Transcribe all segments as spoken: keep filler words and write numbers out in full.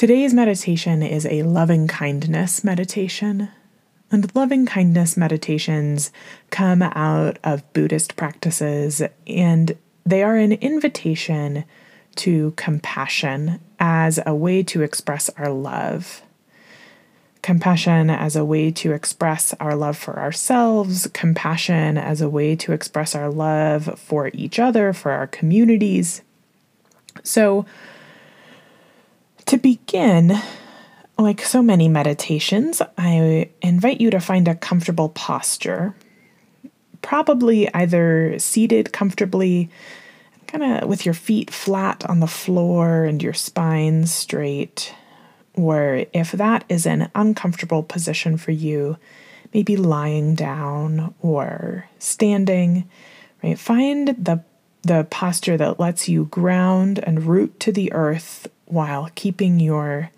Today's meditation is a loving-kindness meditation, and loving-kindness meditations come out of Buddhist practices, and they are an invitation to compassion as a way to express our love. Compassion as a way to express our love for ourselves, compassion as a way to express our love for each other, for our communities. So, to begin, like so many meditations, I invite you to find a comfortable posture, probably either seated comfortably, kind of with your feet flat on the floor and your spine straight, or if that is an uncomfortable position for you, maybe lying down or standing, right? Find the, the posture that lets you ground and root to the earth while keeping your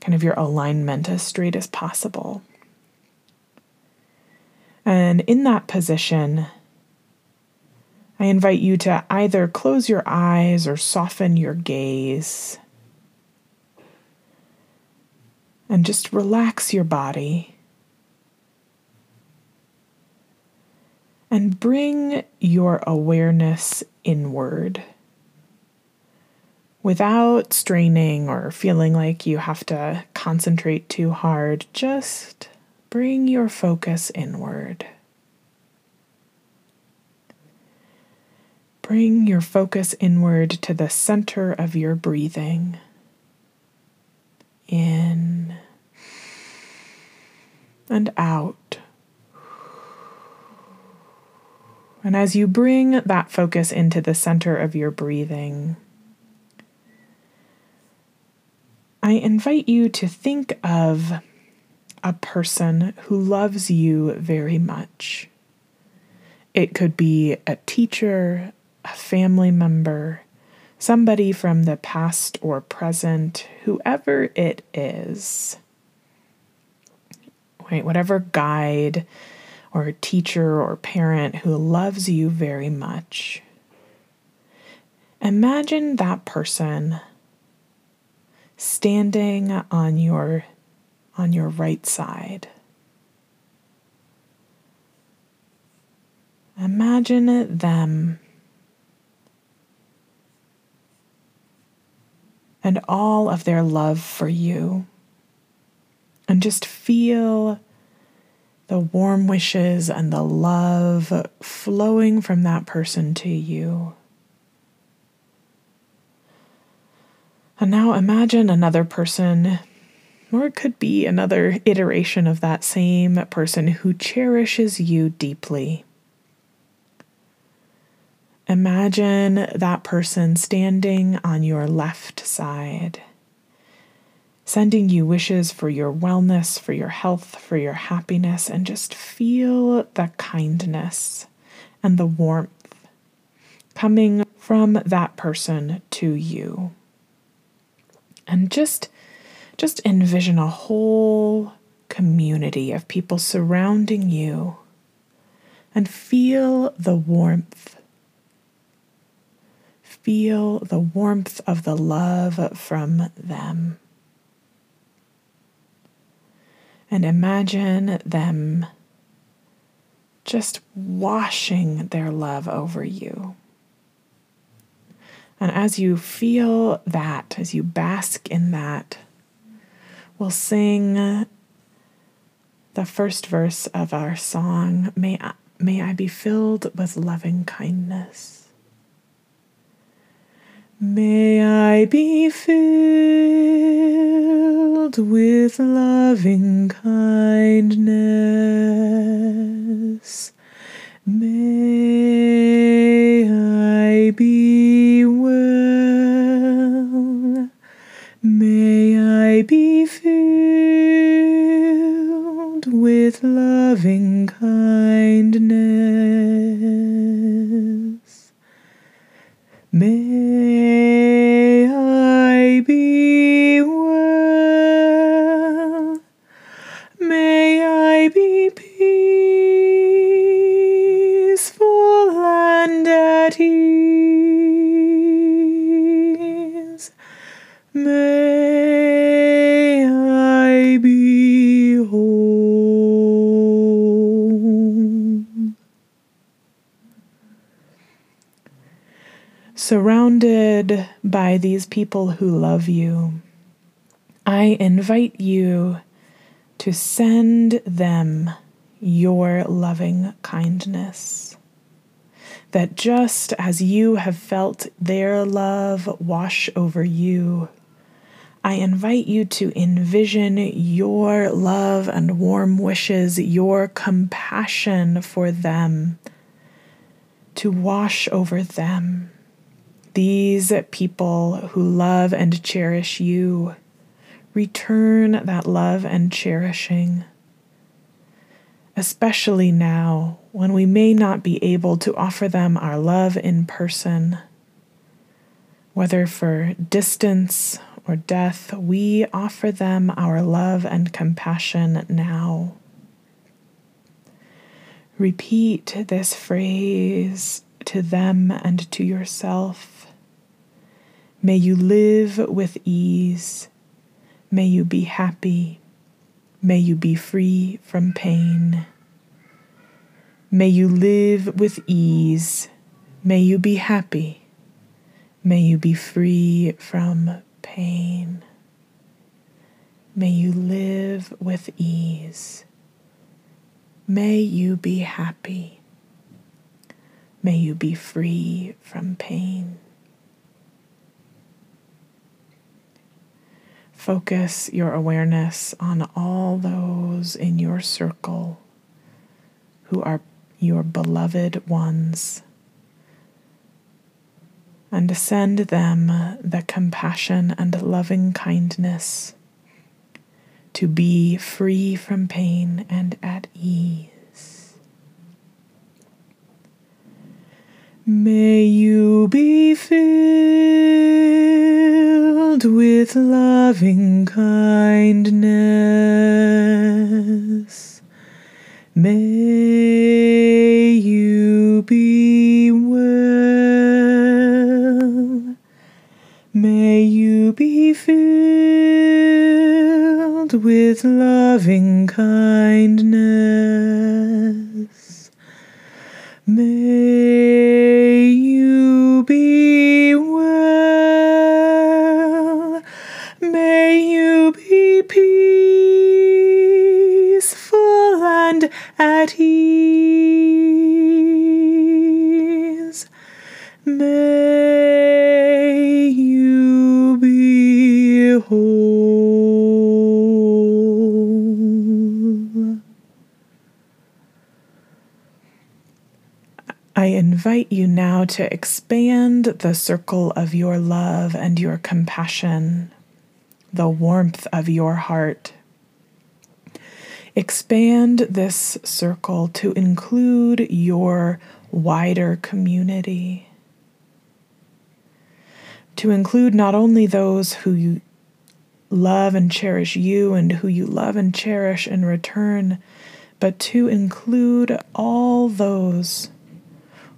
kind of your alignment as straight as possible. And in that position, I invite you to either close your eyes or soften your gaze and just relax your body and bring your awareness inward, without straining or feeling like you have to concentrate too hard. Just bring your focus inward. Bring your focus inward to the center of your breathing. In and out. And as you bring that focus into the center of your breathing, I invite you to think of a person who loves you very much. It could be a teacher, a family member, somebody from the past or present, whoever it is. Right, whatever guide or teacher or parent who loves you very much. Imagine that person standing on your on your right side. Imagine them and all of their love for you, and just feel the warm wishes and the love flowing from that person to you. And now imagine another person, or it could be another iteration of that same person who cherishes you deeply. Imagine that person standing on your left side, sending you wishes for your wellness, for your health, for your happiness, and just feel the kindness and the warmth coming from that person to you. And just, just envision a whole community of people surrounding you and feel the warmth. Feel the warmth of the love from them. And imagine them just washing their love over you. And as you feel that, as you bask in that, we'll sing the first verse of our song, May I, may I be filled with loving kindness. May I be filled with loving kindness. May I be well, may I be filled with loving kindness. May I be well, may I be at ease. May surrounded by these people who love you, I invite you to send them your loving kindness. That just as you have felt their love wash over you, I invite you to envision your love and warm wishes, your compassion for them, to wash over them. These people who love and cherish you, return that love and cherishing. Especially now, when we may not be able to offer them our love in person, whether for distance or death, we offer them our love and compassion now. Repeat this phrase to them and to yourself. May you live with ease. May you be happy. May you be free from pain. May you live with ease. May you be happy. May you be free from pain. May you live with ease. May you be happy. May you be free from pain. Focus your awareness on all those in your circle who are your beloved ones, and send them the compassion and loving kindness to be free from pain and at ease. May you be filled with loving kindness. May you be well. May you be filled with loving kindness. May you be well. May you be peaceful and at ease. May you be whole. I invite you now to expand the circle of your love and your compassion, the warmth of your heart. Expand this circle to include your wider community, to include not only those who you love and cherish you and who you love and cherish in return, but to include all those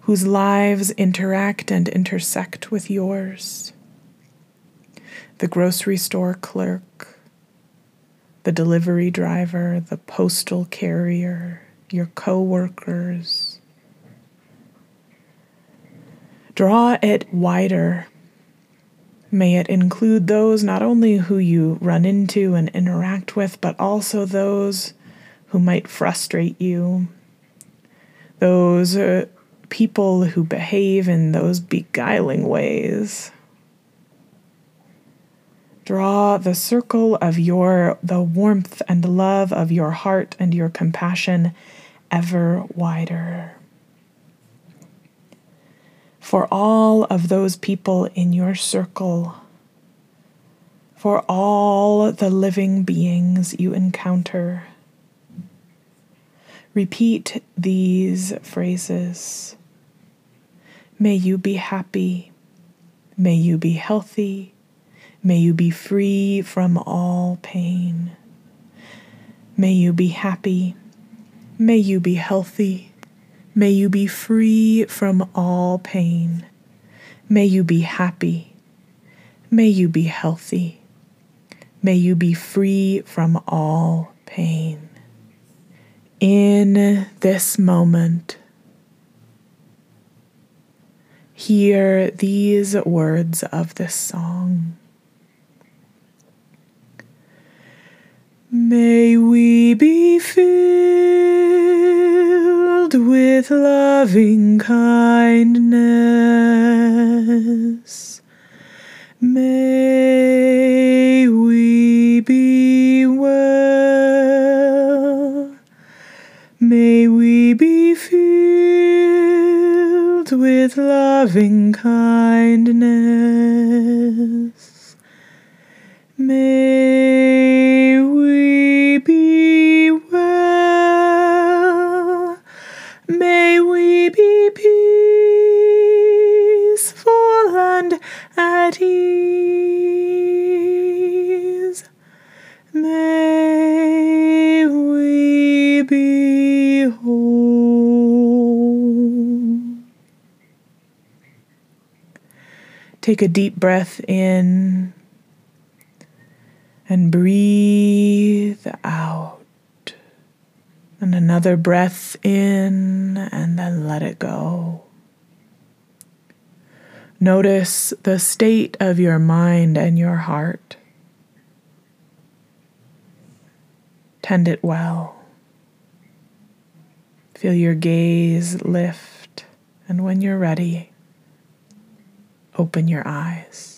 whose lives interact and intersect with yours. The grocery store clerk, the delivery driver, the postal carrier, your co-workers. Draw it wider. May it include those not only who you run into and interact with, but also those who might frustrate you, those uh, people who behave in those beguiling ways. Draw the circle of your, the warmth and love of your heart and your compassion ever wider. For all of those people in your circle, for all the living beings you encounter, repeat these phrases. May you be happy. May you be healthy. May you be free from all pain. May you be happy. May you be healthy. May you be free from all pain. May you be happy. May you be healthy. May you be free from all pain. In this moment, hear these words of this song. May we be filled with loving kindness. May we be well. May we be filled with loving kindness. May we be well. May we be peaceful and at ease. May we be whole. Take a deep breath in and breathe out. And another breath in, and then let it go. Notice the state of your mind and your heart. Tend it well. Feel your gaze lift, and when you're ready, open your eyes.